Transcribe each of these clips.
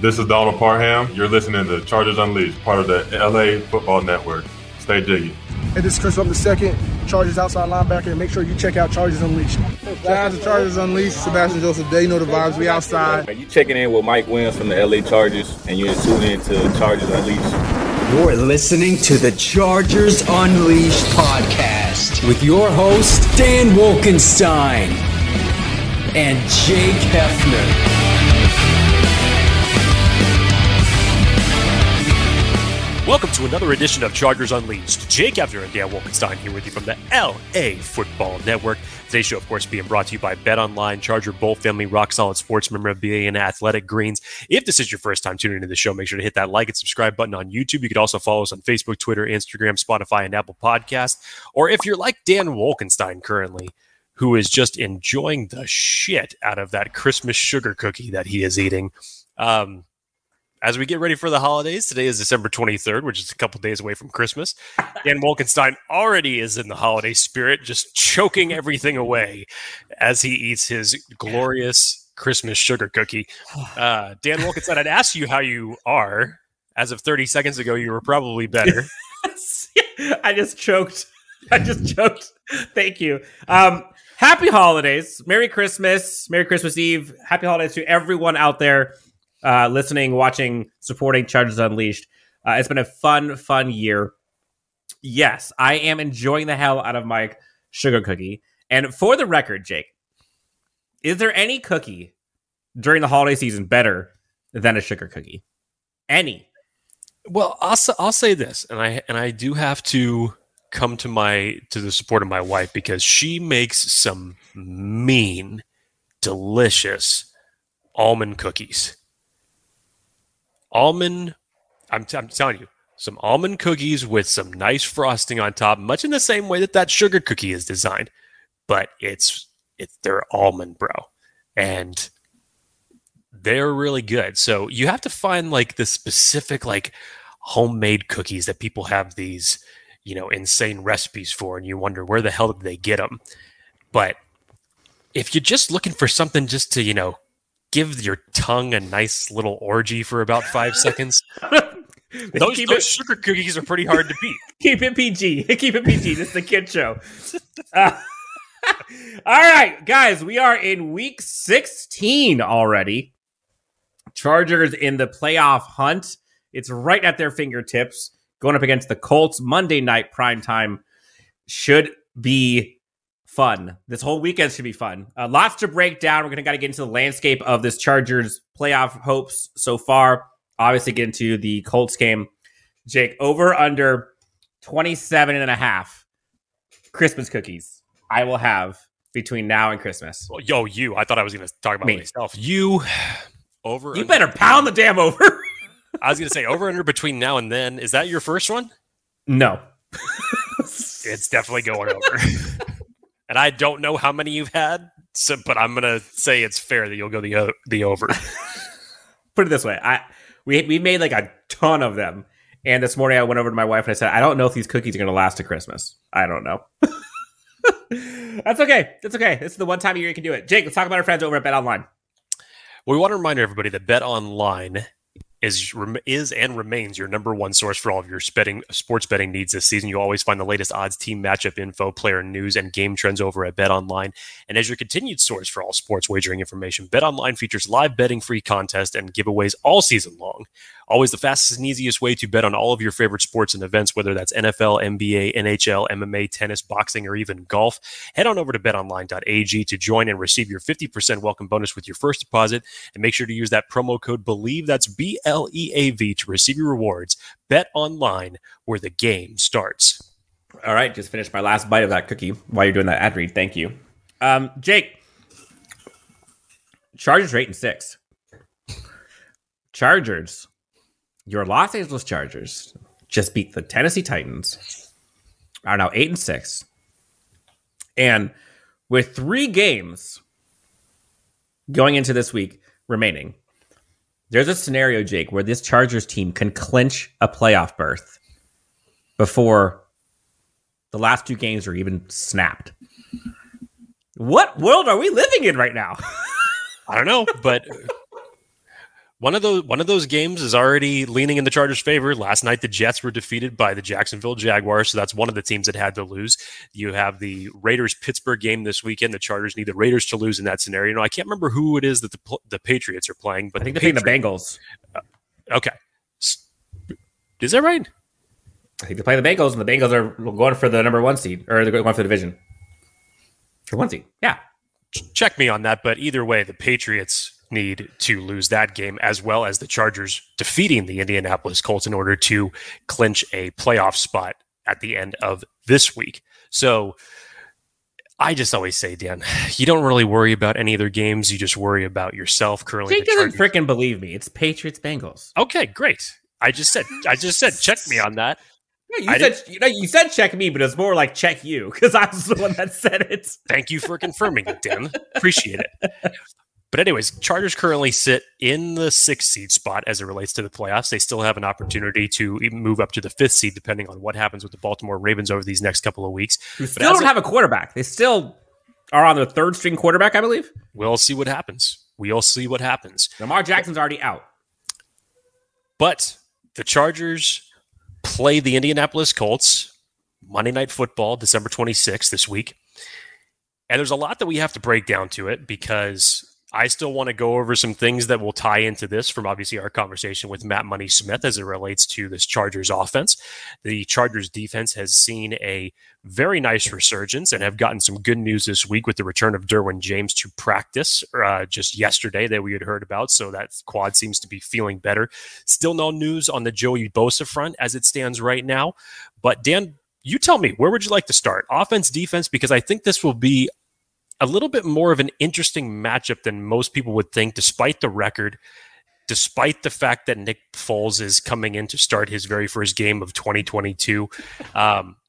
This is Donald Parham. You're listening to Chargers Unleashed, part of the L.A. Football Network. Stay jiggy. Hey, this is Chris Womley II, Chargers outside linebacker, and make sure you check out Chargers Unleashed. Shout out to Chargers Unleashed, Sebastian Joseph Day, you know the vibes, we outside. You checking in with Mike Williams from the L.A. Chargers, and you're tuning in to Chargers Unleashed. You're listening to the Chargers Unleashed podcast with your host, Dan Wolkenstein and Jake Heffner. Welcome to another edition of Chargers Unleashed. Jake Heffner and Dan Wolkenstein here with you from the L.A. Football Network. Today's show, of course, being brought to you by Bet Online, Charger Bowl Family, Rock Solid Sports Memorabilia, and Athletic Greens. If this is your first time tuning into the show, make sure to hit that like and subscribe button on YouTube. You can also follow us on Facebook, Twitter, Instagram, Spotify, and Apple Podcasts. Or if you're like Dan Wolkenstein currently, who is just enjoying the shit out of that Christmas sugar cookie that he is eating, as we get ready for the holidays, today is December 23rd, which is a couple days away from Christmas. Dan Wolkenstein already is in the holiday spirit, just choking everything away as he eats his glorious Christmas sugar cookie. Dan Wolkenstein, I'd ask you how you are. As of 30 seconds ago, you were probably better. I just choked. Thank you. Happy holidays. Merry Christmas. Merry Christmas Eve. Happy holidays to everyone out there. Listening, watching, supporting Chargers Unleashed. It's been a fun year. Yes, I am enjoying the hell out of my sugar cookie. And for the record, Jake, is there any cookie during the holiday season better than a sugar cookie? Any? Well, I'll say this, and I do have to come to the support of my wife, because she makes some mean, delicious almond cookies. I'm telling you, some almond cookies with some nice frosting on top, much in the same way that sugar cookie is designed, but they're almond, bro, and they're really good. So you have to find like the specific like homemade cookies that people have these, you know, insane recipes for, and you wonder where the hell did they get them. But if you're just looking for something just to, you know, give your tongue a nice little orgy for about 5 seconds. those sugar cookies are pretty hard to beat. Keep it PG. Keep it PG. This is the kid show. All right, guys, we are in week 16 already. Chargers in the playoff hunt. It's right at their fingertips. Going up against the Colts Monday night primetime should be fun. This whole weekend should be fun. Lots to break down. We're going to got to get into the landscape of this Chargers playoff hopes so far. Obviously, get into the Colts game. Jake, over under 27.5 Christmas cookies I will have between now and Christmas. Well, I thought I was going to talk about myself. You better pound the damn over. I was going to say over under between now and then. Is that your first one? No. It's definitely going over. And I don't know how many you've had, but I'm going to say it's fair that you'll go the over. Put it this way. We made like a ton of them. And this morning I went over to my wife and I said, I don't know if these cookies are going to last to Christmas. I don't know. That's okay. That's okay. This is the one time a year you can do it. Jake, let's talk about our friends over at Bet Online. We want to remind everybody that Bet Online is and remains your number one source for all of your sports betting needs this season. You'll always find the latest odds, team matchup info, player news, and game trends over at Bet Online. And as your continued source for all sports wagering information, Bet Online features live betting, free contests, and giveaways all season long. Always the fastest and easiest way to bet on all of your favorite sports and events, whether that's NFL, NBA, NHL, MMA, tennis, boxing, or even golf. Head on over to betonline.ag to join and receive your 50% welcome bonus with your first deposit. And make sure to use that promo code BELIEVE, that's BLEAV, to receive your rewards. Bet Online, where the game starts. All right, just finished my last bite of that cookie while you're doing that ad read. Thank you. Jake, Chargers 8-6. Chargers. Your Los Angeles Chargers just beat the Tennessee Titans, are now 8-6. And with 3 games going into this week remaining, there's a scenario, Jake, where this Chargers team can clinch a playoff berth before the last 2 games are even snapped. What world are we living in right now? I don't know, but One of those games is already leaning in the Chargers' favor. Last night, the Jets were defeated by the Jacksonville Jaguars, so that's one of the teams that had to lose. You have the Raiders-Pittsburgh game this weekend. The Chargers need the Raiders to lose in that scenario. Now, I can't remember who it is that the Patriots are playing, but I think they're playing the Bengals. Okay. Is that right? I think they play the Bengals, and the Bengals are going for the number one seed, or they're going for the division. For one seed, yeah. Check me on that, but either way, the Patriots need to lose that game, as well as the Chargers defeating the Indianapolis Colts in order to clinch a playoff spot at the end of this week. So I just always say, Dan, you don't really worry about any other games. You just worry about yourself. Currently, Jake doesn't freaking believe me. It's Patriots Bengals. Okay, great. I just said, check me on that. Yeah, you said check me, but it's more like check you, because I was the one that said it. Thank you for confirming it, Dan. Appreciate it. But anyways, Chargers currently sit in the 6th seed spot as it relates to the playoffs. They still have an opportunity to even move up to the 5th seed, depending on what happens with the Baltimore Ravens over these next couple of weeks. Who still don't have a quarterback. They still are on their third string quarterback, I believe. We'll see what happens. Lamar Jackson's already out. But the Chargers play the Indianapolis Colts Monday Night Football, December 26th this week. And there's a lot that we have to break down to it, because I still want to go over some things that will tie into this from obviously our conversation with Matt Money Smith as it relates to this Chargers offense. The Chargers defense has seen a very nice resurgence and have gotten some good news this week with the return of Derwin James to practice just yesterday that we had heard about. So that quad seems to be feeling better. Still no news on the Joey Bosa front as it stands right now. But Dan, you tell me, where would you like to start? Offense, defense, because I think this will be a little bit more of an interesting matchup than most people would think, despite the record, despite the fact that Nick Foles is coming in to start his very first game of 2022.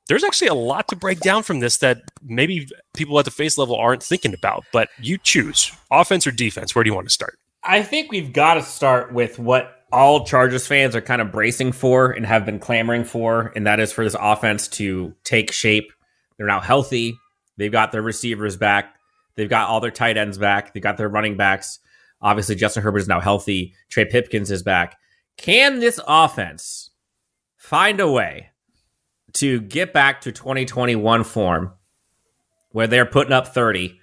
There's actually a lot to break down from this that maybe people at the face level aren't thinking about, but you choose offense or defense. Where do you want to start? I think we've got to start with what all Chargers fans are kind of bracing for and have been clamoring for, and that is for this offense to take shape. They're now healthy. They've got their receivers back. They've got all their tight ends back. They've got their running backs. Obviously, Justin Herbert is now healthy. Trey Pipkins is back. Can this offense find a way to get back to 2021 form where they're putting up 30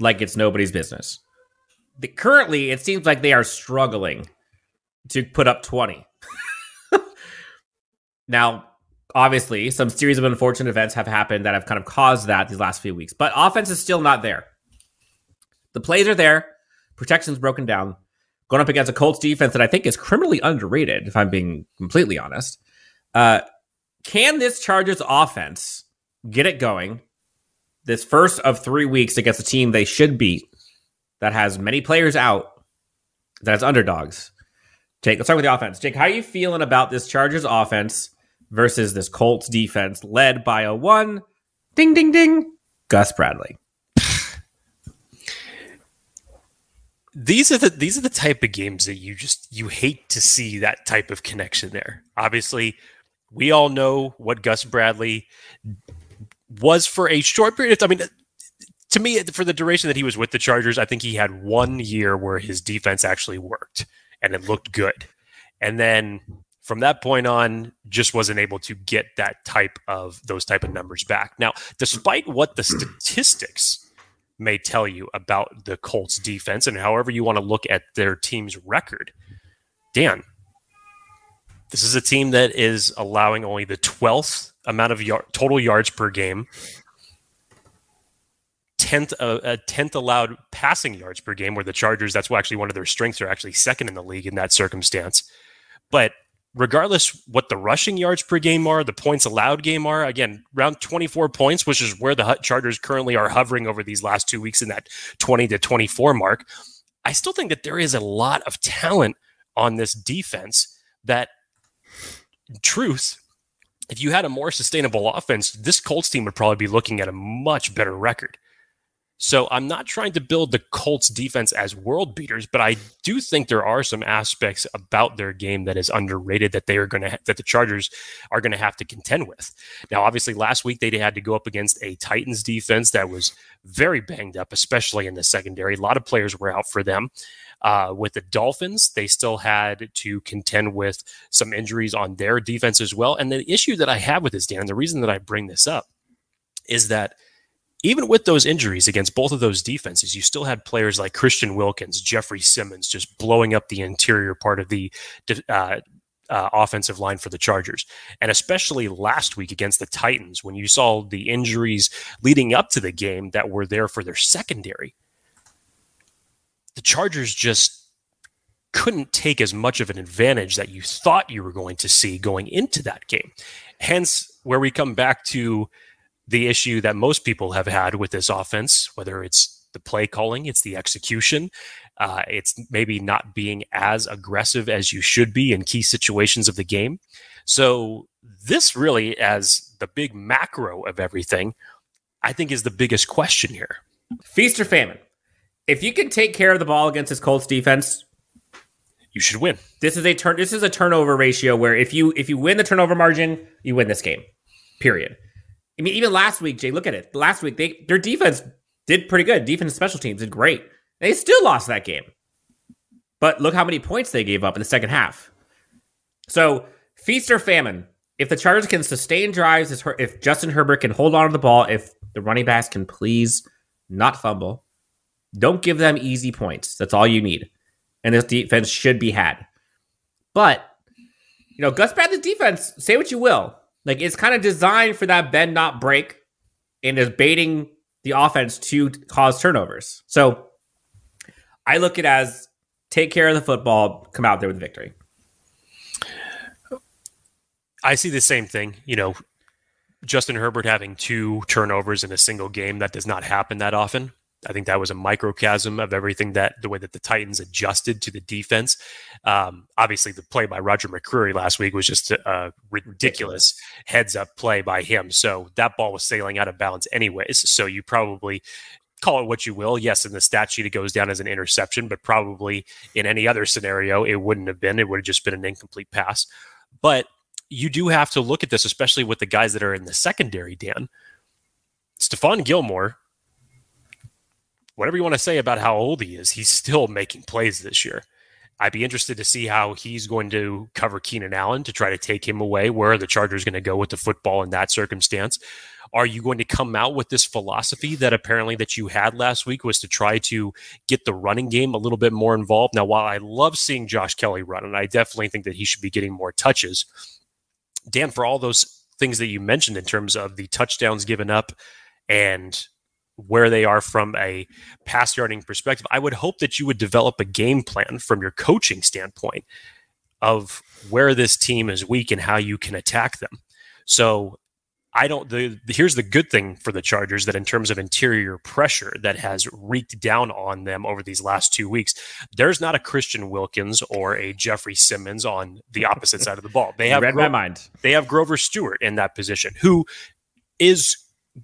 like it's nobody's business? Currently, it seems like they are struggling to put up 20. Now, obviously, some series of unfortunate events have happened that have kind of caused that these last few weeks. But offense is still not there. The plays are there. Protection's broken down. Going up against a Colts defense that I think is criminally underrated, if I'm being completely honest. Can this Chargers offense get it going this first of 3 weeks against a team they should beat that has many players out, that has underdogs? Jake, let's start with the offense. Jake, how are you feeling about this Chargers offense versus this Colts defense led by a one, ding, ding, ding, Gus Bradley? These are the type of games that you hate to see that type of connection there. Obviously, we all know what Gus Bradley was for a short period of time. I mean, to me, for the duration that he was with the Chargers, I think he had 1 year where his defense actually worked and it looked good. And then from that point on, just wasn't able to get those type of numbers back. Now, despite what the statistics may tell you about the Colts defense and however you want to look at their team's record, Dan, this is a team that is allowing only the 12th amount of total yards per game, 10th allowed passing yards per game, where the Chargers, that's actually one of their strengths, are actually second in the league in that circumstance. But regardless what the rushing yards per game are, the points allowed game are, again, around 24 points, which is where the Chargers currently are hovering over these last 2 weeks in that 20 to 24 mark. I still think that there is a lot of talent on this defense that, in truth, if you had a more sustainable offense, this Colts team would probably be looking at a much better record. So I'm not trying to build the Colts defense as world beaters, but I do think there are some aspects about their game that is underrated that they are going to that the Chargers are going to have to contend with. Now, obviously, last week they had to go up against a Titans defense that was very banged up, especially in the secondary. A lot of players were out for them. With the Dolphins, they still had to contend with some injuries on their defense as well. And the issue that I have with this, Dan, the reason that I bring this up is that even with those injuries against both of those defenses, you still had players like Christian Wilkins, Jeffrey Simmons, just blowing up the interior part of the offensive line for the Chargers. And especially last week against the Titans, when you saw the injuries leading up to the game that were there for their secondary, the Chargers just couldn't take as much of an advantage that you thought you were going to see going into that game. Hence, where we come back to the issue that most people have had with this offense, whether it's the play calling, it's the execution, it's maybe not being as aggressive as you should be in key situations of the game. So this really, as the big macro of everything, I think is the biggest question here. Feast or famine. If you can take care of the ball against this Colts defense, you should win. This is a turnover ratio where if you win the turnover margin, you win this game, period. I mean, even last week, Jay, look at it. Last week, their defense did pretty good. Defense and special teams did great. They still lost that game. But look how many points they gave up in the second half. So, feast or famine. If the Chargers can sustain drives, if Justin Herbert can hold on to the ball, if the running backs can please not fumble, don't give them easy points. That's all you need. And this defense should be had. But, you know, Gus Bradley's defense, say what you will. Like, it's kind of designed for that bend, not break, and is baiting the offense to cause turnovers. So I look at it as take care of the football, come out there with the victory. I see the same thing. You know, Justin Herbert having 2 turnovers in a single game, that does not happen that often. I think that was a microcosm of everything the way that the Titans adjusted to the defense. Obviously, the play by Roger McCreary last week was just a ridiculous heads-up play by him. So that ball was sailing out of bounds anyways. So you probably call it what you will. Yes, in the stat sheet, it goes down as an interception, but probably in any other scenario, it wouldn't have been. It would have just been an incomplete pass. But you do have to look at this, especially with the guys that are in the secondary, Dan. Stephon Gilmore, whatever you want to say about how old he is, he's still making plays this year. I'd be interested to see how he's going to cover Keenan Allen to try to take him away. Where are the Chargers going to go with the football in that circumstance? Are you going to come out with this philosophy that apparently that you had last week was to try to get the running game a little bit more involved? Now, while I love seeing Josh Kelley run, and I definitely think that he should be getting more touches, Dan, for all those things that you mentioned in terms of the touchdowns given up and where they are from a pass yarding perspective, I would hope that you would develop a game plan from your coaching standpoint of where this team is weak and how you can attack them. So here's the good thing for the Chargers, that in terms of interior pressure that has wreaked down on them over these last 2 weeks, there's not a Christian Wilkins or a Jeffrey Simmons on the opposite side of the ball. They have read my mind. They have Grover Stewart in that position, who is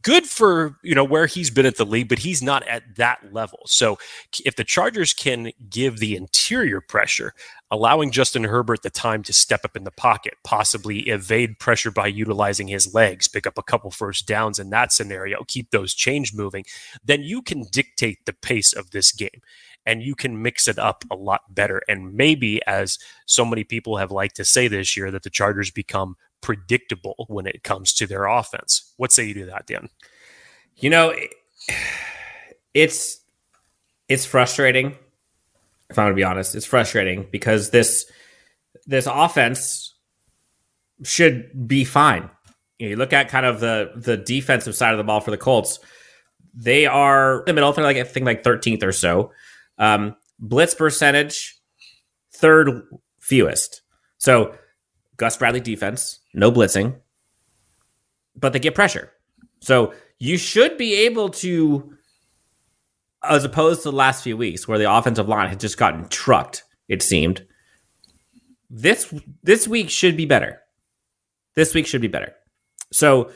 good for, you know, where he's been at the league, but he's not at that level. So if the Chargers can give the interior pressure, allowing Justin Herbert the time to step up in the pocket, possibly evade pressure by utilizing his legs, pick up a couple first downs in that scenario, keep those chains moving, then you can dictate the pace of this game. And you can mix it up a lot better. And maybe, as so many people have liked to say this year, that the Chargers become predictable when it comes to their offense. What say you do that, Dan? You know, it's frustrating. If I'm going to be honest, it's frustrating because this offense should be fine. You know, you look at kind of the defensive side of the ball for the Colts. They are in the middle, they're like, I think like 13th or so. Blitz percentage, 3rd fewest. So Gus Bradley defense, no blitzing, but they get pressure. So you should be able to, as opposed to the last few weeks where the offensive line had just gotten trucked, it seemed, this week should be better. This week should be better. So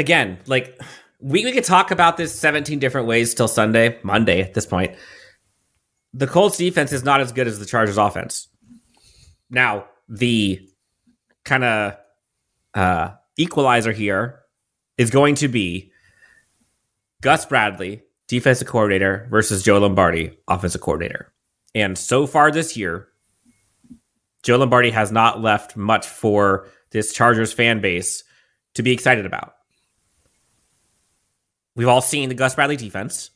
again, like we could talk about this 17 different ways till Monday at this point. The Colts defense is not as good as the Chargers offense. Now, the kind of equalizer here is going to be Gus Bradley, defensive coordinator, versus Joe Lombardi, offensive coordinator. And so far this year, Joe Lombardi has not left much for this Chargers fan base to be excited about. We've all seen the Gus Bradley defense,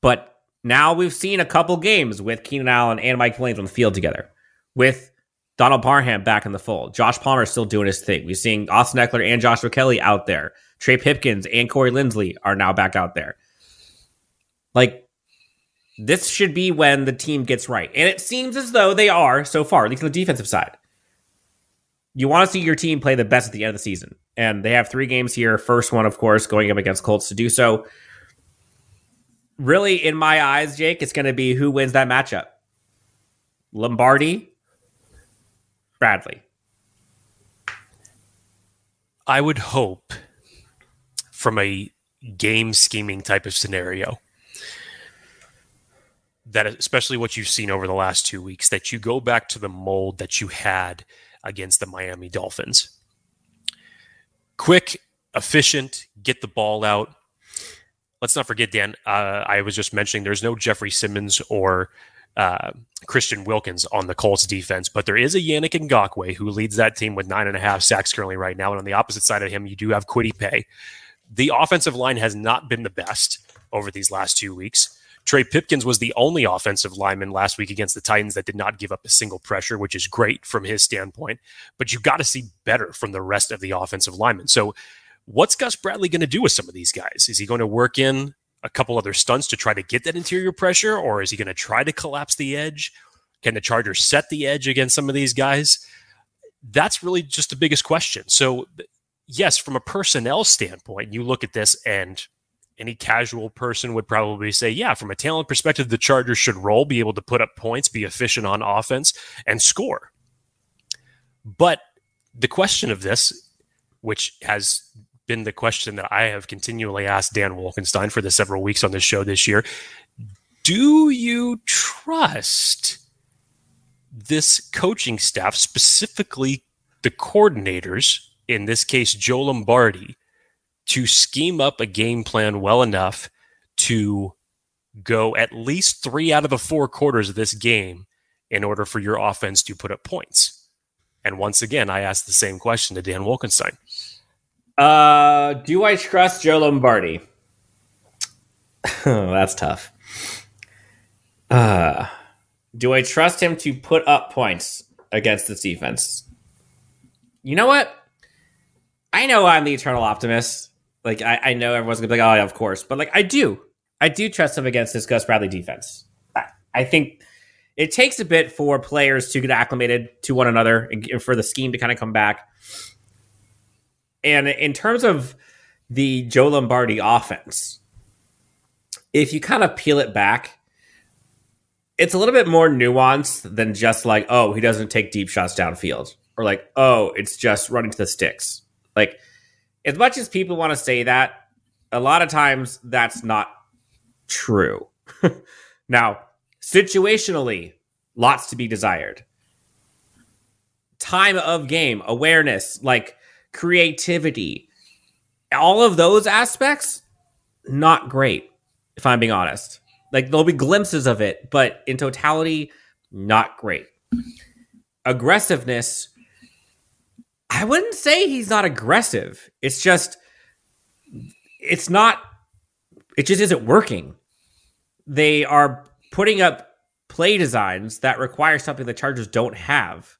but now we've seen a couple games with Keenan Allen and Mike Williams on the field together, with Donald Parham back in the fold. Josh Palmer still doing his thing. We're seeing Austin Ekeler and Joshua Kelley out there. Trey Pipkins and Corey Lindsley are now back out there. Like, this should be when the team gets right. And it seems as though they are so far, at least on the defensive side. You want to see your team play the best at the end of the season. And they have three games here. First one, of course, going up against Colts to do so. Really, in my eyes, Jake, it's going to be who wins that matchup. Lombardi, Bradley. I would hope, from a game scheming type of scenario, that especially what you've seen over the last 2 weeks, that you go back to the mold that you had against the Miami Dolphins. Quick, efficient, get the ball out. Let's not forget, Dan, I was just mentioning there's no Jeffrey Simmons or Christian Wilkins on the Colts defense, but there is a Yannick Ngakoue who leads that team with 9.5 sacks currently right now. And on the opposite side of him, you do have Kwity Paye. The offensive line has not been the best over these last 2 weeks. Trey Pipkins was the only offensive lineman last week against the Titans that did not give up a single pressure, which is great from his standpoint, but you got to see better from the rest of the offensive linemen. So what's Gus Bradley going to do with some of these guys? Is he going to work in a couple other stunts to try to get that interior pressure, or is he going to try to collapse the edge? Can the Chargers set the edge against some of these guys? That's really just the biggest question. So yes, from a personnel standpoint, you look at this and any casual person would probably say, yeah, from a talent perspective, the Chargers should roll, be able to put up points, be efficient on offense, and score. But the question of this, which has been the question that I have continually asked Dan Wolkenstein for the several weeks on this show this year, do you trust this coaching staff, specifically the coordinators, in this case, Joe Lombardi, to scheme up a game plan well enough to go at least 3 out of the 4 quarters of this game in order for your offense to put up points? And once again, I asked the same question to Dan Wolkenstein. Do I trust Joe Lombardi? That's tough. Do I trust him to put up points against this defense? You know what? I know I'm the eternal optimist. Like, I know everyone's going to be like, oh, yeah, of course. But, like, I do trust him against this Gus Bradley defense. I think it takes a bit for players to get acclimated to one another and for the scheme to kind of come back. And in terms of the Joe Lombardi offense, if you kind of peel it back, it's a little bit more nuanced than just like, oh, he doesn't take deep shots downfield. Or like, oh, it's just running to the sticks. Like, as much as people want to say that, a lot of times that's not true. Now, situationally, lots to be desired. Time of game, awareness, like creativity, all of those aspects, not great, if I'm being honest. Like, there'll be glimpses of it, but in totality, not great. Aggressiveness, I wouldn't say he's not aggressive. It's just, it just isn't working. They are putting up play designs that require something the Chargers don't have.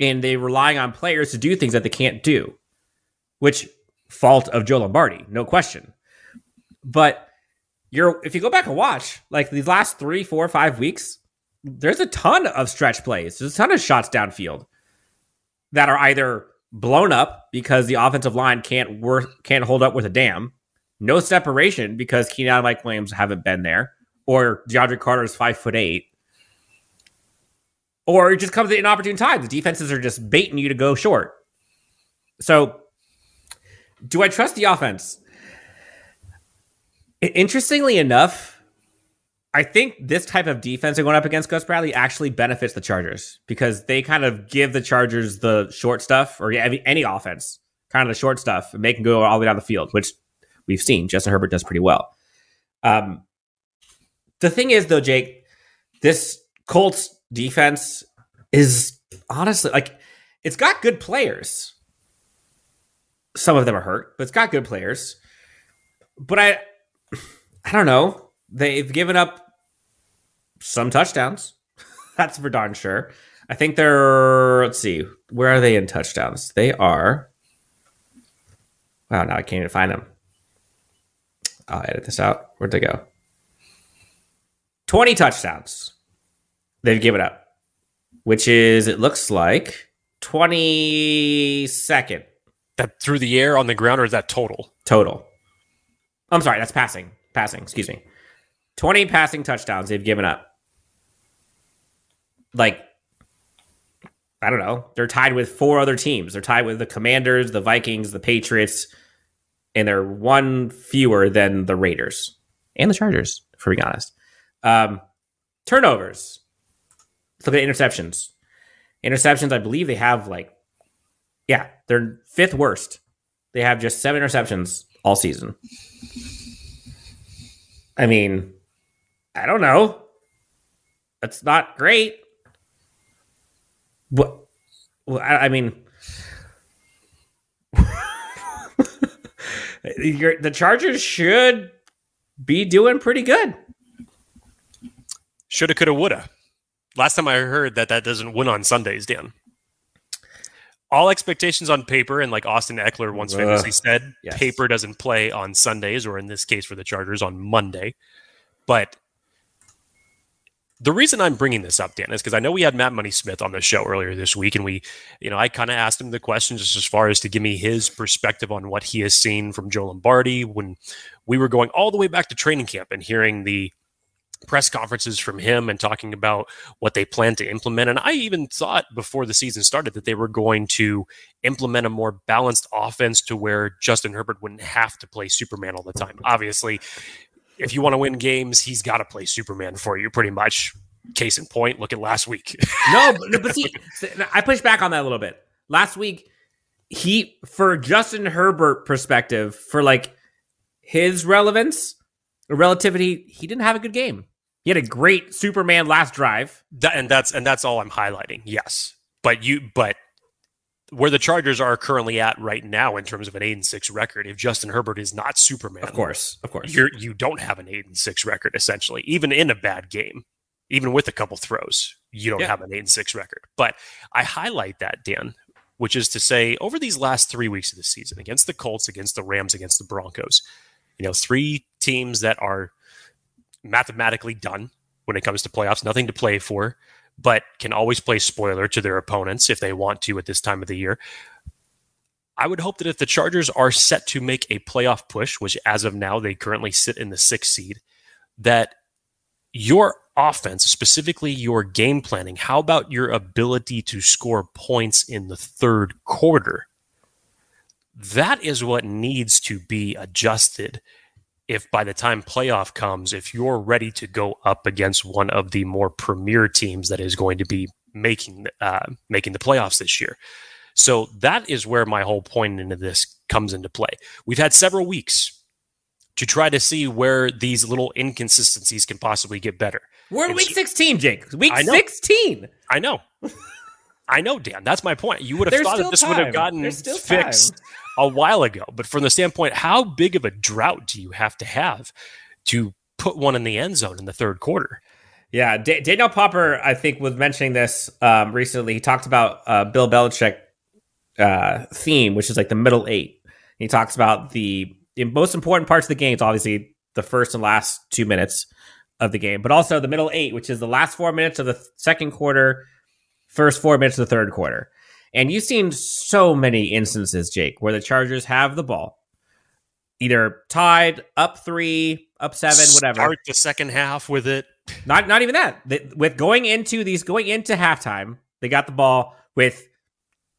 And they're relying on players to do things that they can't do, which fault of Joe Lombardi, no question. But if you go back and watch, like, these last 3, 4, 5 weeks, there's a ton of stretch plays. There's a ton of shots downfield that are either blown up because the offensive line can't hold up with a damn, no separation because Keenan and Mike Williams haven't been there, or DeAndre Carter's 5'8", or it just comes at inopportune time. The defenses are just baiting you to go short. So Do I trust the offense? Interestingly enough, I think this type of defense they're going up against Gus Bradley actually benefits the Chargers, because they kind of give the Chargers the short stuff, or any offense, kind of the short stuff, and they can go all the way down the field, which we've seen Justin Herbert does pretty well. The thing is, though, Jake, this Colts defense is honestly, like, it's got good players. Some of them are hurt, but it's got good players. But I don't know. They've given up some touchdowns. That's for darn sure. I think they're, let's see, where are they in touchdowns? They are, wow, now I can't even find them. I'll edit this out. Where'd they go? 20 touchdowns they've given up, which is, it looks like, 22nd. That through the air, on the ground, or is that total? Total. I'm sorry, that's passing. Passing, excuse me. 20 passing touchdowns they've given up. Like, I don't know. They're tied with four other teams. They're tied with the Commanders, the Vikings, the Patriots, and they're one fewer than the Raiders and the Chargers, for being honest. Turnovers. Let's look at interceptions. Interceptions, I believe they have they're fifth worst. They have just 7 interceptions all season. I mean, I don't know. That's not great. But, well, I mean, the Chargers should be doing pretty good. Shoulda, coulda, woulda. Last time I heard that doesn't win on Sundays, Dan. All expectations on paper, and like Austin Ekeler once famously said, yes, paper doesn't play on Sundays, or in this case for the Chargers, on Monday. But the reason I'm bringing this up, Dan, is because I know we had Matt Money Smith on the show earlier this week, and I kind of asked him the question just as far as to give me his perspective on what he has seen from Joe Lombardi when we were going all the way back to training camp and hearing the press conferences from him and talking about what they plan to implement. And I even thought before the season started that they were going to implement a more balanced offense to where Justin Herbert wouldn't have to play Superman all the time. Obviously, if you want to win games, he's got to play Superman for you, pretty much. Case in point, look at last week. No, but see, I push back on that a little bit. Last week, for Justin Herbert perspective, for like his relevance, relativity, he didn't have a good game. He had a great Superman last drive, and that's all I'm highlighting. Yes, but where the Chargers are currently at right now in terms of an 8-6 record, if Justin Herbert is not Superman, of course, you don't have an 8-6 record essentially, even in a bad game, even with a couple throws, you don't have an 8-6 record. But I highlight that, Dan, which is to say, over these last 3 weeks of the season, against the Colts, against the Rams, against the Broncos. Three teams that are mathematically done when it comes to playoffs, nothing to play for, but can always play spoiler to their opponents if they want to at this time of the year. I would hope that if the Chargers are set to make a playoff push, which as of now, they currently sit in the 6th seed, that your offense, specifically your game planning, how about your ability to score points in the 3rd quarter? That is what needs to be adjusted if by the time playoff comes, if you're ready to go up against one of the more premier teams that is going to be making the playoffs this year. So that is where my whole point into this comes into play. We've had several weeks to try to see where these little inconsistencies can possibly get better. We're in week 16, Jake. Week 16. I know. I know, Dan. That's my point. You would have thought that this would have gotten fixed a while ago. But from the standpoint, how big of a drought do you have to put one in the end zone in the 3rd quarter? Yeah. Daniel Popper, I think, was mentioning this recently. He talked about Bill Belichick theme, which is like the middle 8. He talks about the most important parts of the game. It's obviously the first and last 2 minutes of the game, but also the middle 8, which is the last 4 minutes of the 2nd quarter, first 4 minutes of the 3rd quarter. And you've seen so many instances, Jake, where the Chargers have the ball, either tied, up 3, up 7, whatever. Start the 2nd half with it. Not even that. Going into halftime, they got the ball with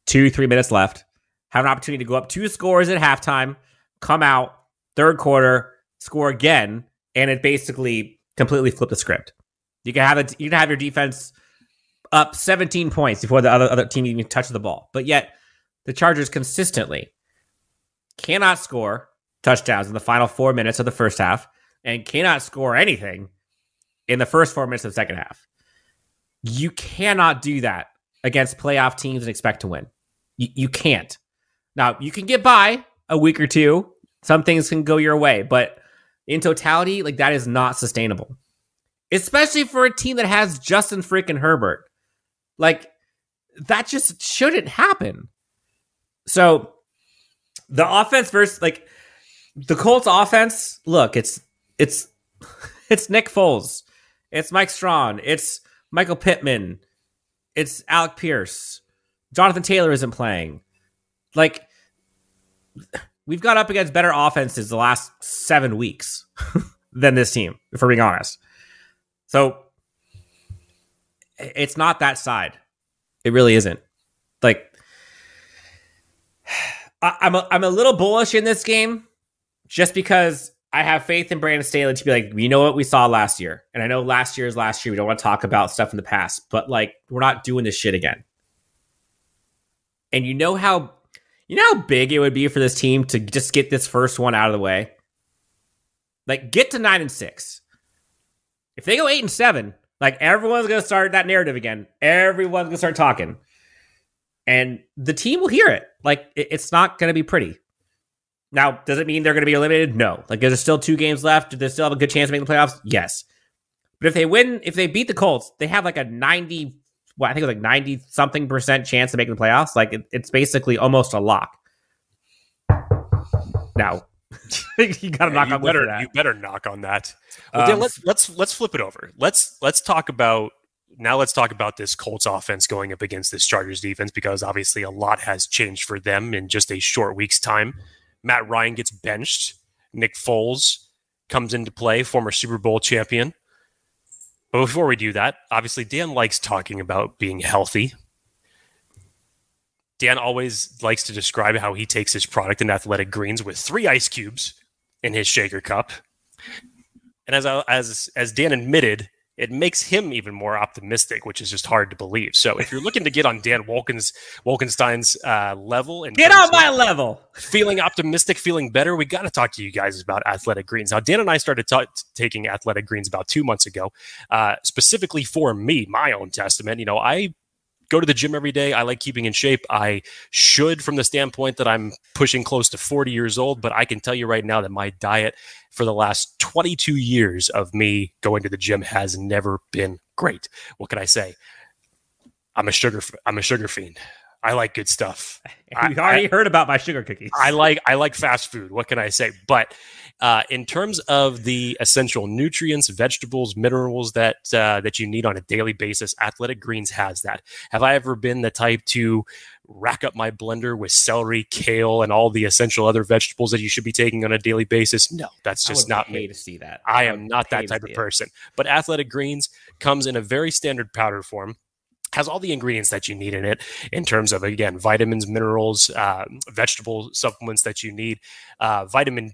2-3 minutes left. have an opportunity to go up two scores at halftime, come out, third quarter, score again, and it basically completely flipped the script. You can have your defense up 17 points before the other team even touches the ball. But yet, the Chargers consistently cannot score touchdowns in the final 4 minutes of the first half and cannot score anything in the first 4 minutes of the second half. You cannot do that against playoff teams and expect to win. You can't. Now, you can get by a week or two. Some things can go your way, but in totality, like, that is not sustainable, especially for a team that has Justin freaking Herbert. Like, that just shouldn't happen. So the offense versus, like, the Colts offense, look, it's Nick Foles. It's Mike Strawn. It's Michael Pittman. It's Alec Pierce. Jonathan Taylor isn't playing. Like, we've got up against better offenses the last 7 weeks than this team, if we're being honest. So it's not that side. It really isn't. Like, I'm a little bullish in this game just because I have faith in Brandon Staley to be like, you know what we saw last year. And I know last year is last year. We don't want to talk about stuff in the past, but, like, we're not doing this shit again. And you know how big it would be for this team to just get this first one out of the way? Like, get to 9-6. If they go 8-7, like, everyone's going to start that narrative again. Everyone's going to start talking. And the team will hear it. Like, it's not going to be pretty. Now, does it mean they're going to be eliminated? No. Like, there's still 2 games left. Do they still have a good chance of making the playoffs? Yes. But if they win, if they beat the Colts, they have like a 90-something percent chance of making the playoffs. Like, it's basically almost a lock. Now, you got to knock on wood for that. You better knock on that. Well, Dan, let's flip it over. Let's talk about. Now let's talk about this Colts offense going up against this Chargers defense, because obviously a lot has changed for them in just a short week's time. Matt Ryan gets benched. Nick Foles comes into play, former Super Bowl champion. But before we do that, obviously Dan likes talking about being healthy. Dan always likes to describe how he takes his product in Athletic Greens with 3 ice cubes in his shaker cup. And as Dan admitted, it makes him even more optimistic, which is just hard to believe. So if you're looking to get on Dan Wolkenstein's level and get on my level, feeling optimistic, feeling better, we got to talk to you guys about Athletic Greens. Now, Dan and I started taking Athletic Greens about 2 months ago, specifically for me, my own testament. You know, I go to the gym every day. I like keeping in shape. I should, from the standpoint that I'm pushing close to 40 years old, but I can tell you right now that my diet for the last 22 years of me going to the gym has never been great. What can I say? I'm a sugar fiend. I like good stuff. You've already heard about my sugar cookies. I like fast food. What can I say? But in terms of the essential nutrients, vegetables, minerals that you need on a daily basis, Athletic Greens has that. Have I ever been the type to rack up my blender with celery, kale, and all the essential other vegetables that you should be taking on a daily basis? No, that's just not me. To see that. I am not that type of person. But Athletic Greens comes in a very standard powder form. Has all the ingredients that you need in it in terms of, again, vitamins, minerals, vegetable supplements that you need, vitamin,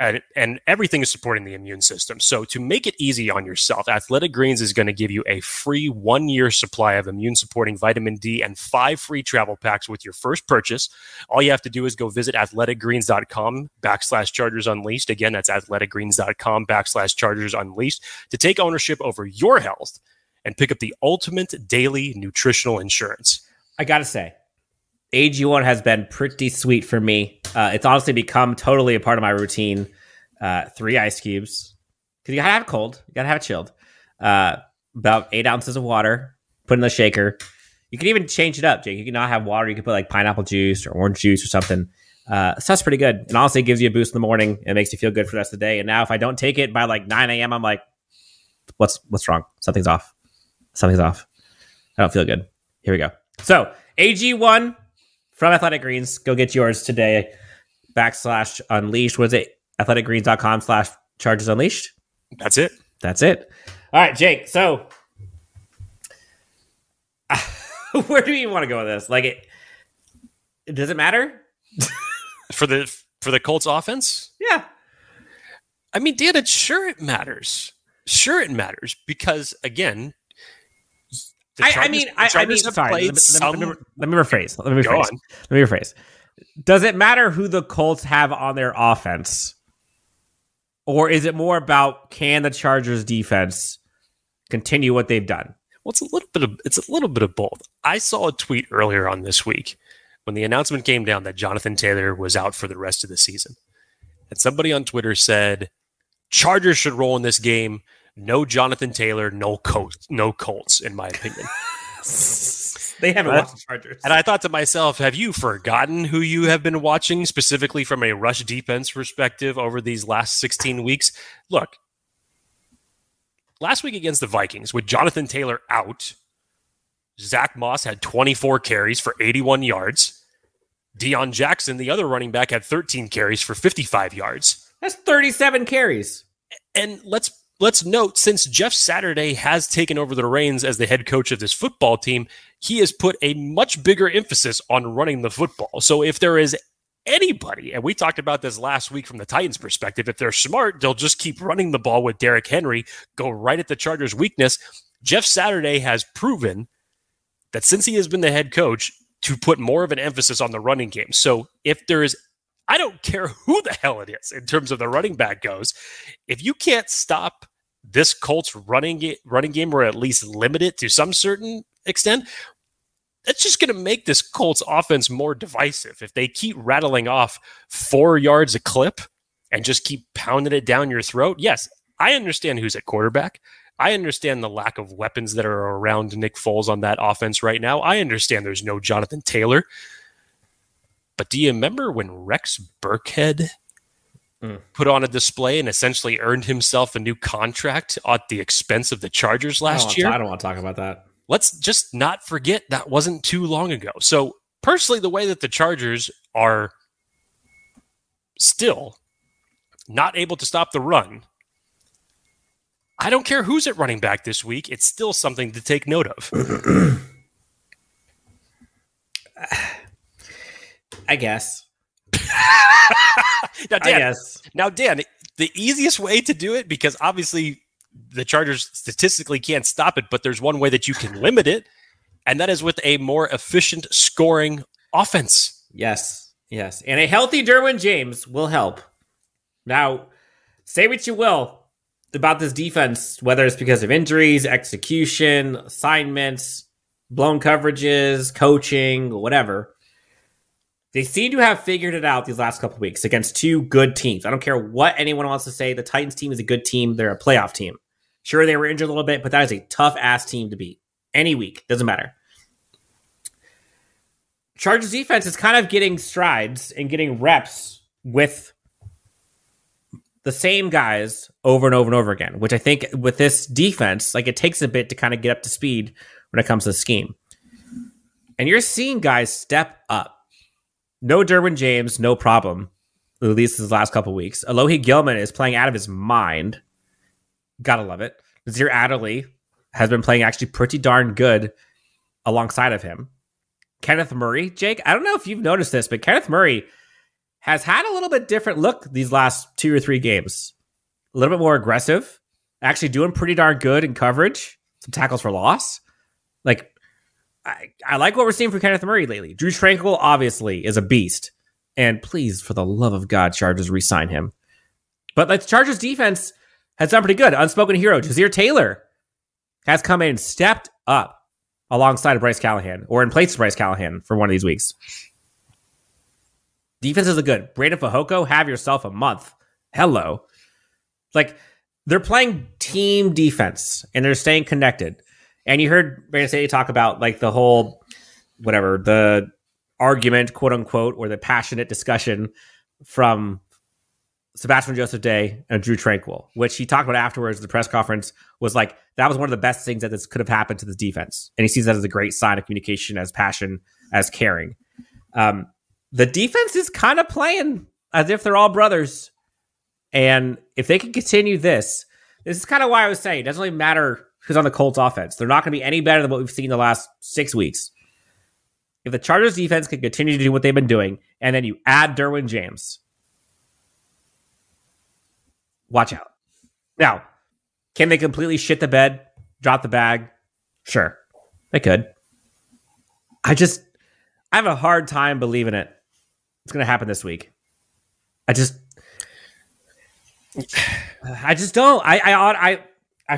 and everything is supporting the immune system. So to make it easy on yourself, Athletic Greens is going to give you a free 1-year supply of immune-supporting vitamin D and 5 free travel packs with your first purchase. All you have to do is go visit athleticgreens.com/Chargers Unleashed. Again, that's athleticgreens.com/Chargers Unleashed to take ownership over your health and pick up the ultimate daily nutritional insurance. I got to say, AG1 has been pretty sweet for me. It's honestly become totally a part of my routine. 3 ice cubes. Because you got to have it cold. You got to have it chilled. About 8 ounces of water. Put in the shaker. You can even change it up, Jake. You can not have water. You can put like pineapple juice or orange juice or something. So that's pretty good. And honestly, it gives you a boost in the morning. It makes you feel good for the rest of the day. And now if I don't take it by like 9 a.m., I'm like, what's wrong? Something's off. Something's off. I don't feel good. Here we go. So AG1 from Athletic Greens. Go get yours today. /Unleashed. Was it athleticgreens.com/Chargers Unleashed? That's it. All right, Jake. So where do you want to go with this? Like, Does it matter? for the Colts offense? Yeah. I mean, Dan, it matters. Sure, it matters because, again, Let me rephrase. Does it matter who the Colts have on their offense? Or is it more about can the Chargers defense continue what they've done? Well, it's a little bit of both. I saw a tweet earlier on this week when the announcement came down that Jonathan Taylor was out for the rest of the season. And somebody on Twitter said, Chargers should roll in this game. No Jonathan Taylor, no Colts, in my opinion. They haven't watched the Chargers. And I thought to myself, have you forgotten who you have been watching, specifically from a rush defense perspective over these last 16 weeks? Look, last week against the Vikings, with Jonathan Taylor out, Zach Moss had 24 carries for 81 yards. Deion Jackson, the other running back, had 13 carries for 55 yards. That's 37 carries. And let's note, since Jeff Saturday has taken over the reins as the head coach of this football team, he has put a much bigger emphasis on running the football. So if there is anybody, and we talked about this last week from the Titans' perspective, if they're smart, they'll just keep running the ball with Derrick Henry, go right at the Chargers' weakness. Jeff Saturday has proven that since he has been the head coach to put more of an emphasis on the running game. So if there is, I don't care who the hell it is in terms of the running back goes. If you can't stop this Colts running game, or at least limit it to some certain extent, that's just going to make this Colts offense more divisive. If they keep rattling off 4 yards a clip and just keep pounding it down your throat, yes, I understand who's at quarterback. I understand the lack of weapons that are around Nick Foles on that offense right now. I understand there's no Jonathan Taylor. But do you remember when Rex Burkhead put on a display and essentially earned himself a new contract at the expense of the Chargers last year? I don't want to talk about that. Let's just not forget that wasn't too long ago. So personally, the way that the Chargers are still not able to stop the run, I don't care who's at running back this week. It's still something to take note of. I guess. Now, Dan, the easiest way to do it, because obviously the Chargers statistically can't stop it, but there's one way that you can limit it, and that is with a more efficient scoring offense. Yes. And a healthy Derwin James will help. Now, say what you will about this defense, whether it's because of injuries, execution, assignments, blown coverages, coaching, whatever. They seem to have figured it out these last couple of weeks against two good teams. I don't care what anyone wants to say. The Titans team is a good team. They're a playoff team. Sure, they were injured a little bit, but that is a tough-ass team to beat. Any week. Doesn't matter. Chargers defense is kind of getting strides and getting reps with the same guys over and over and over again, which I think with this defense, like, it takes a bit to kind of get up to speed when it comes to the scheme. And you're seeing guys step up. No Derwin James, no problem, at least his last couple weeks. Alohi Gilman is playing out of his mind. Gotta love it. Nazir Adderley has been playing actually pretty darn good alongside of him. Kenneth Murray, Jake, I don't know if you've noticed this, but Kenneth Murray has had a little bit different look these last 2 or 3 games. A little bit more aggressive, actually doing pretty darn good in coverage, some tackles for loss. Like, I like what we're seeing from Kenneth Murray lately. Drew Tranquil, obviously, is a beast. And please, for the love of God, Chargers re-sign him. But the Chargers defense has done pretty good. Unspoken hero, Jazir Taylor, has come in and stepped up alongside of Bryce Callahan, or in place of Bryce Callahan for one of these weeks. Defenses are good. Brandon Fajoko, have yourself a month. Hello. Like, they're playing team defense, and they're staying connected. And you heard Brandon Staley talk about, like, the whole, whatever, the argument, quote unquote, or the passionate discussion from Sebastian Joseph Day and Drew Tranquil, which he talked about afterwards. The press conference was like, that was one of the best things that this could have happened to this defense. And he sees that as a great sign of communication, as passion, as caring. The defense is kind of playing as if they're all brothers. And if they can continue this is kind of why I was saying, it doesn't really matter who's on the Colts offense. They're not going to be any better than what we've seen the last 6 weeks. If the Chargers defense can continue to do what they've been doing, and then you add Derwin James, watch out. Now, can they completely shit the bed, drop the bag? Sure, they could. I have a hard time believing it. It's going to happen this week. I just don't. I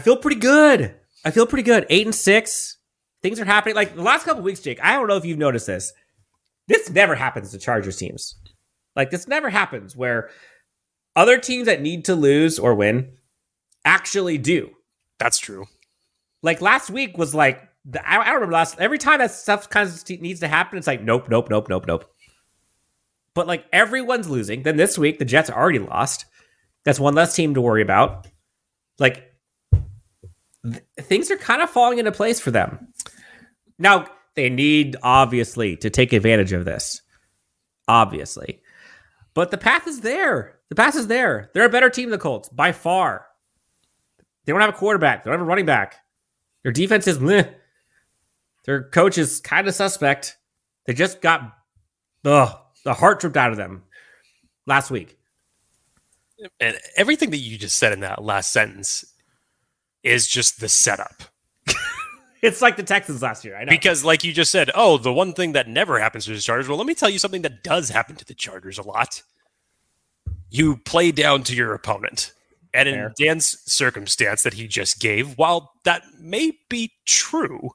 feel pretty good. 8-6. Things are happening. Like the last couple of weeks, Jake, I don't know if you've noticed this. This never happens to Chargers teams. Like this never happens where other teams that need to lose or win actually do. That's true. Like last week was like, I remember every time that stuff kind of needs to happen, it's like, nope. But like everyone's losing. Then this week, the Jets are already lost. That's one less team to worry about. Like things are kind of falling into place for them. Now, they need, obviously, to take advantage of this. Obviously. But the path is there. They're a better team than the Colts, by far. They don't have a quarterback. They don't have a running back. Their defense is meh. Their coach is kind of suspect. They just got the heart ripped out of them last week. And everything that you just said in that last sentence is just the setup. It's like the Texans last year, I know. Because like you just said, oh, the one thing that never happens to the Chargers. Well, let me tell you something that does happen to the Chargers a lot. You play down to your opponent. And in Dan's circumstance that he just gave, while that may be true,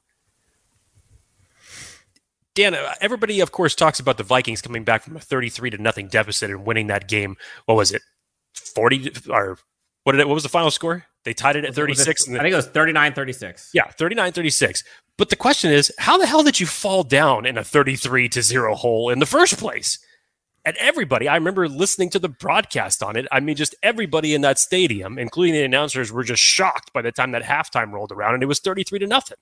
Dan, everybody, of course, talks about the Vikings coming back from a 33-0 deficit and winning that game. What was it? 40 or what was the final score? They tied it at 36. I think it was 39-36. Yeah, 39-36. But the question is, how the hell did you fall down in a 33-0 hole in the first place? And everybody, I remember listening to the broadcast on it. I mean, just everybody in that stadium, including the announcers, were just shocked by the time that halftime rolled around, and it was 33-0.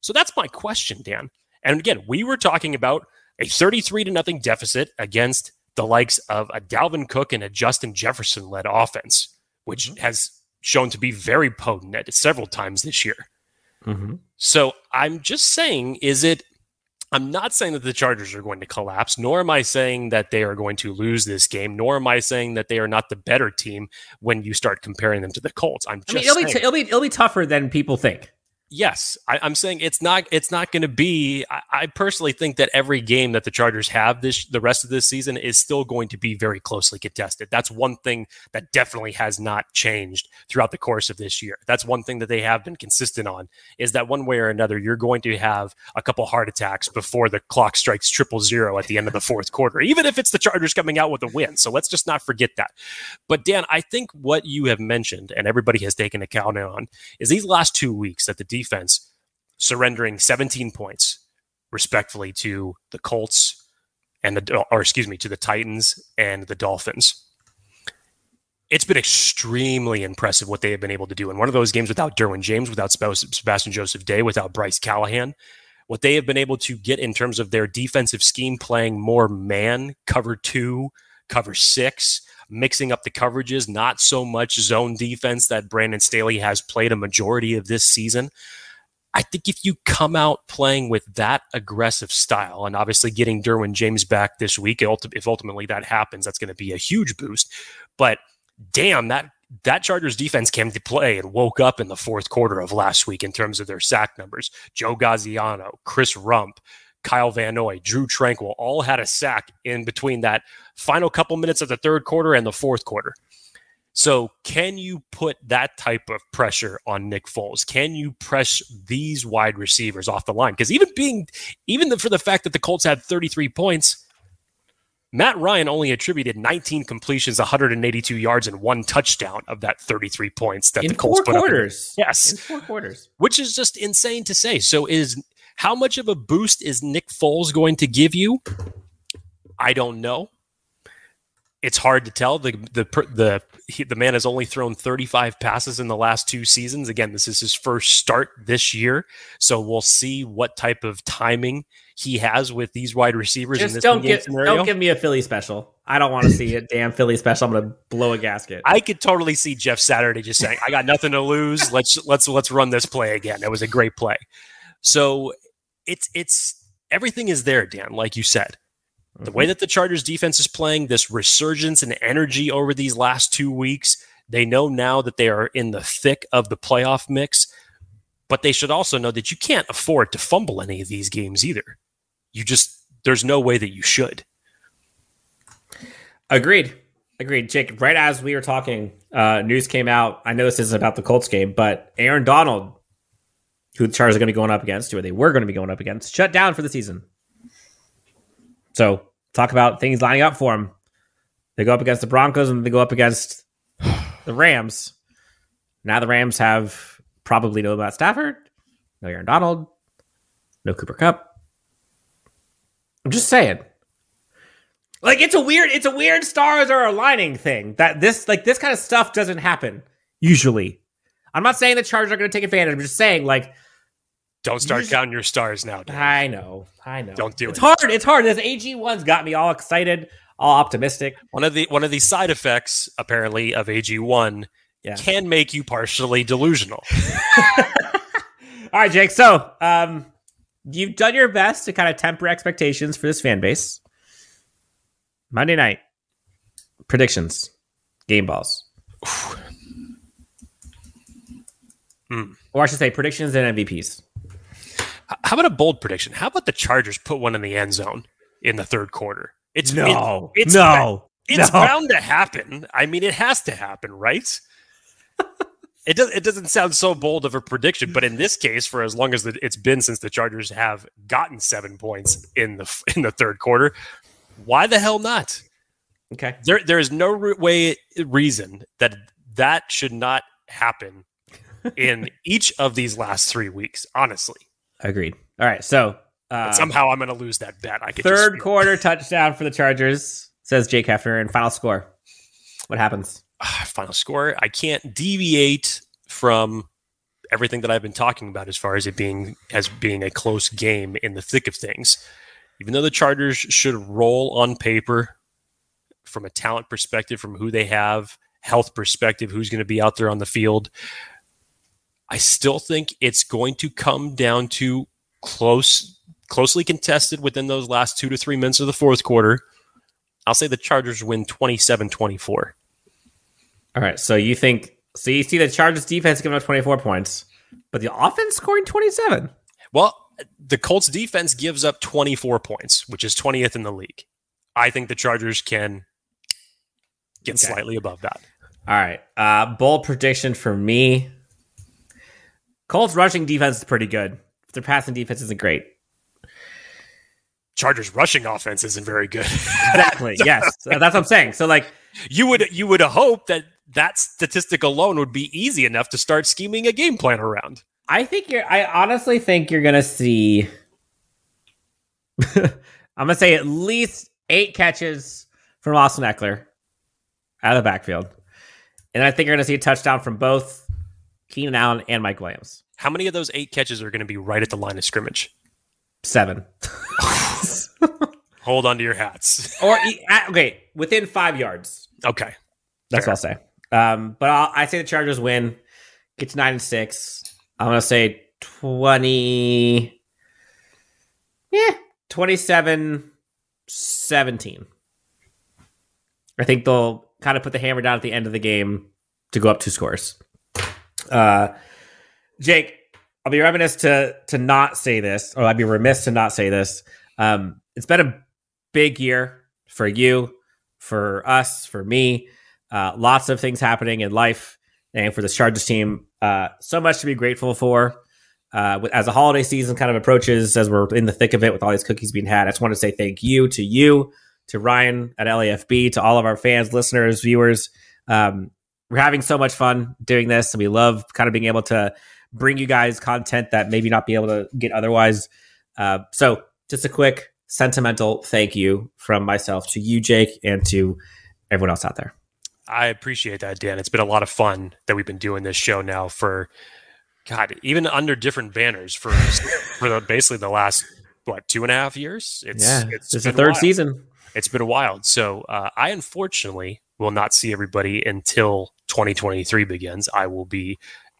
So that's my question, Dan. And again, we were talking about a 33-0 deficit against the likes of a Dalvin Cook and a Justin Jefferson-led offense, which has shown to be very potent at several times this year. Mm-hmm. So I'm just saying, I'm not saying that the Chargers are going to collapse, nor am I saying that they are going to lose this game, nor am I saying that they are not the better team when you start comparing them to the Colts. I mean, it'll be tougher than people think. Yes, I'm saying it's not going to be. I personally think that every game that the Chargers have the rest of this season is still going to be very closely contested. That's one thing that definitely has not changed throughout the course of this year. That's one thing that they have been consistent on, is that one way or another, you're going to have a couple heart attacks before the clock strikes 000 at the end of the fourth quarter, even if it's the Chargers coming out with a win. So let's just not forget that. But Dan, I think what you have mentioned and everybody has taken account on is these last 2 weeks that the defense surrendering 17 points respectfully to the Colts and to the Titans and the Dolphins. It's been extremely impressive what they have been able to do in one of those games without Derwin James, without Sebastian Joseph Day, without Bryce Callahan, what they have been able to get in terms of their defensive scheme, playing more man, cover 2, cover 6, mixing up the coverages, not so much zone defense that Brandon Staley has played a majority of this season. I think if you come out playing with that aggressive style, and obviously getting Derwin James back this week, if ultimately that happens, that's going to be a huge boost. But damn, that Chargers defense came to play and woke up in the fourth quarter of last week in terms of their sack numbers. Joe Gaziano, Chris Rump, Kyle Van Noy, Drew Tranquil, all had a sack in between that final couple minutes of the third quarter and the fourth quarter. So can you put that type of pressure on Nick Foles? Can you press these wide receivers off the line? Because for the fact that the Colts had 33 points, Matt Ryan only attributed 19 completions, 182 yards, and 1 touchdown of that 33 points that the Colts put up. In 4 quarters. Which is just insane to say. So how much of a boost is Nick Foles going to give you? I don't know. It's hard to tell. The man has only thrown 35 passes in the last 2 seasons. Again, this is his first start this year, so we'll see what type of timing he has with these wide receivers. Just in this scenario. Don't give me a Philly special. I don't want to see a damn Philly special. I'm going to blow a gasket. I could totally see Jeff Saturday just saying, "I got nothing to lose. Let's run this play again. It was a great play." So it's everything is there, Dan, like you said. The way that the Chargers defense is playing, this resurgence and energy over these last 2 weeks, they know now that they are in the thick of the playoff mix, but they should also know that you can't afford to fumble any of these games either. There's no way that you should. Agreed. Jake, right as we were talking, news came out. I know this isn't about the Colts game, but Aaron Donald, who the Chargers are going to be going up against, or they were going to be going up against, shut down for the season. So talk about things lining up for him. They go up against the Broncos and they go up against the Rams. Now the Rams have probably no Matt Stafford, no Aaron Donald, no Cooper Kupp. I'm just saying. Like, it's a weird stars are aligning thing. That this kind of stuff doesn't happen usually. I'm not saying the Chargers are going to take advantage. I'm just saying, like, don't start counting your stars now, Dan. I know. Don't do it. It's hard. This AG1's got me all excited, all optimistic. One of the side effects, apparently, of AG1 can make you partially delusional. All right, Jake. So you've done your best to kind of temper expectations for this fan base. Monday night predictions, game balls. Or I should say predictions and MVPs. How about a bold prediction? How about the Chargers put one in the end zone in the third quarter? It's bound to happen. I mean, it has to happen, right? It doesn't sound so bold of a prediction, but in this case, for as long as it's been since the Chargers have gotten 7 points in the third quarter, why the hell not? Okay, there is no reason that should not happen in each of these last 3 weeks. Honestly. Agreed. All right. So somehow I'm going to lose that bet. Third quarter touchdown for the Chargers, says Jake Heffner. And final score. What happens? Final score. I can't deviate from everything that I've been talking about as far as it being a close game in the thick of things. Even though the Chargers should roll on paper from a talent perspective, from who they have, health perspective, who's going to be out there on the field, I still think it's going to come down to closely contested within those last 2 to 3 minutes of the fourth quarter. I'll say the Chargers win 27-24. All right. So you see the Chargers defense giving up 24 points, but the offense scoring 27. Well, the Colts defense gives up 24 points, which is 20th in the league. I think the Chargers can get slightly above that. All right. Bold prediction for me. Colts rushing defense is pretty good. Their passing defense isn't great. Chargers rushing offense isn't very good. Exactly. Yes. That's what I'm saying. So, like, you would hope that statistic alone would be easy enough to start scheming a game plan around. I honestly think you're going to see I'm going to say at least 8 catches from Austin Ekeler out of the backfield. And I think you're going to see a touchdown from both Keenan Allen and Mike Williams. How many of those 8 catches are going to be right at the line of scrimmage? 7. Hold on to your hats. Or within 5 yards. Okay, that's fair. What I'll say. But I say the Chargers win. Get to 9-6. I'm going to say 20. Yeah, 27-17. I think they'll kind of put the hammer down at the end of the game to go up 2 scores. Jake, I'll be remiss to not say this, or I'd be remiss to not say this. It's been a big year for you, for us, for me. Lots of things happening in life and for this Chargers team. So much to be grateful for. As the holiday season kind of approaches, as we're in the thick of it with all these cookies being had, I just want to say thank you, to Ryan at LAFB, to all of our fans, listeners, viewers. We're having so much fun doing this, and we love kind of being able to bring you guys content that maybe not be able to get otherwise. So just a quick sentimental thank you from myself to you, Jake, and to everyone else out there. I appreciate that, Dan. It's been a lot of fun that we've been doing this show now for, God, even under different banners for basically the last, 2.5 years? It's the third season. It's been wild. So I unfortunately will not see everybody until 2023 begins. I will be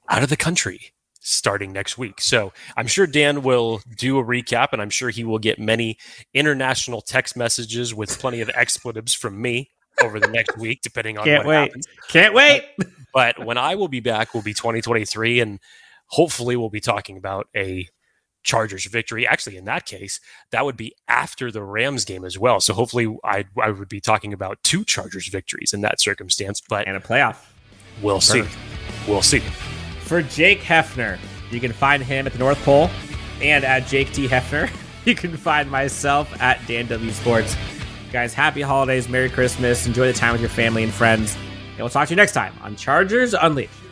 out of the country. starting next week. So I'm sure Dan will do a recap, and I'm sure he will get many international text messages with plenty of expletives from me over the next week, depending on what happens. Can't wait. But when I will be back, will be 2023, and hopefully we'll be talking about a Chargers victory. Actually, in that case, that would be after the Rams game as well. So hopefully I would be talking about two Chargers victories in that circumstance. But and a playoff. We'll Perfect. See. We'll see. For Jake Heffner, you can find him at the North Pole and at Jake T. Heffner. You can find myself at Dan W. Sports. Guys, happy holidays. Merry Christmas. Enjoy the time with your family and friends. And we'll talk to you next time on Chargers Unleashed.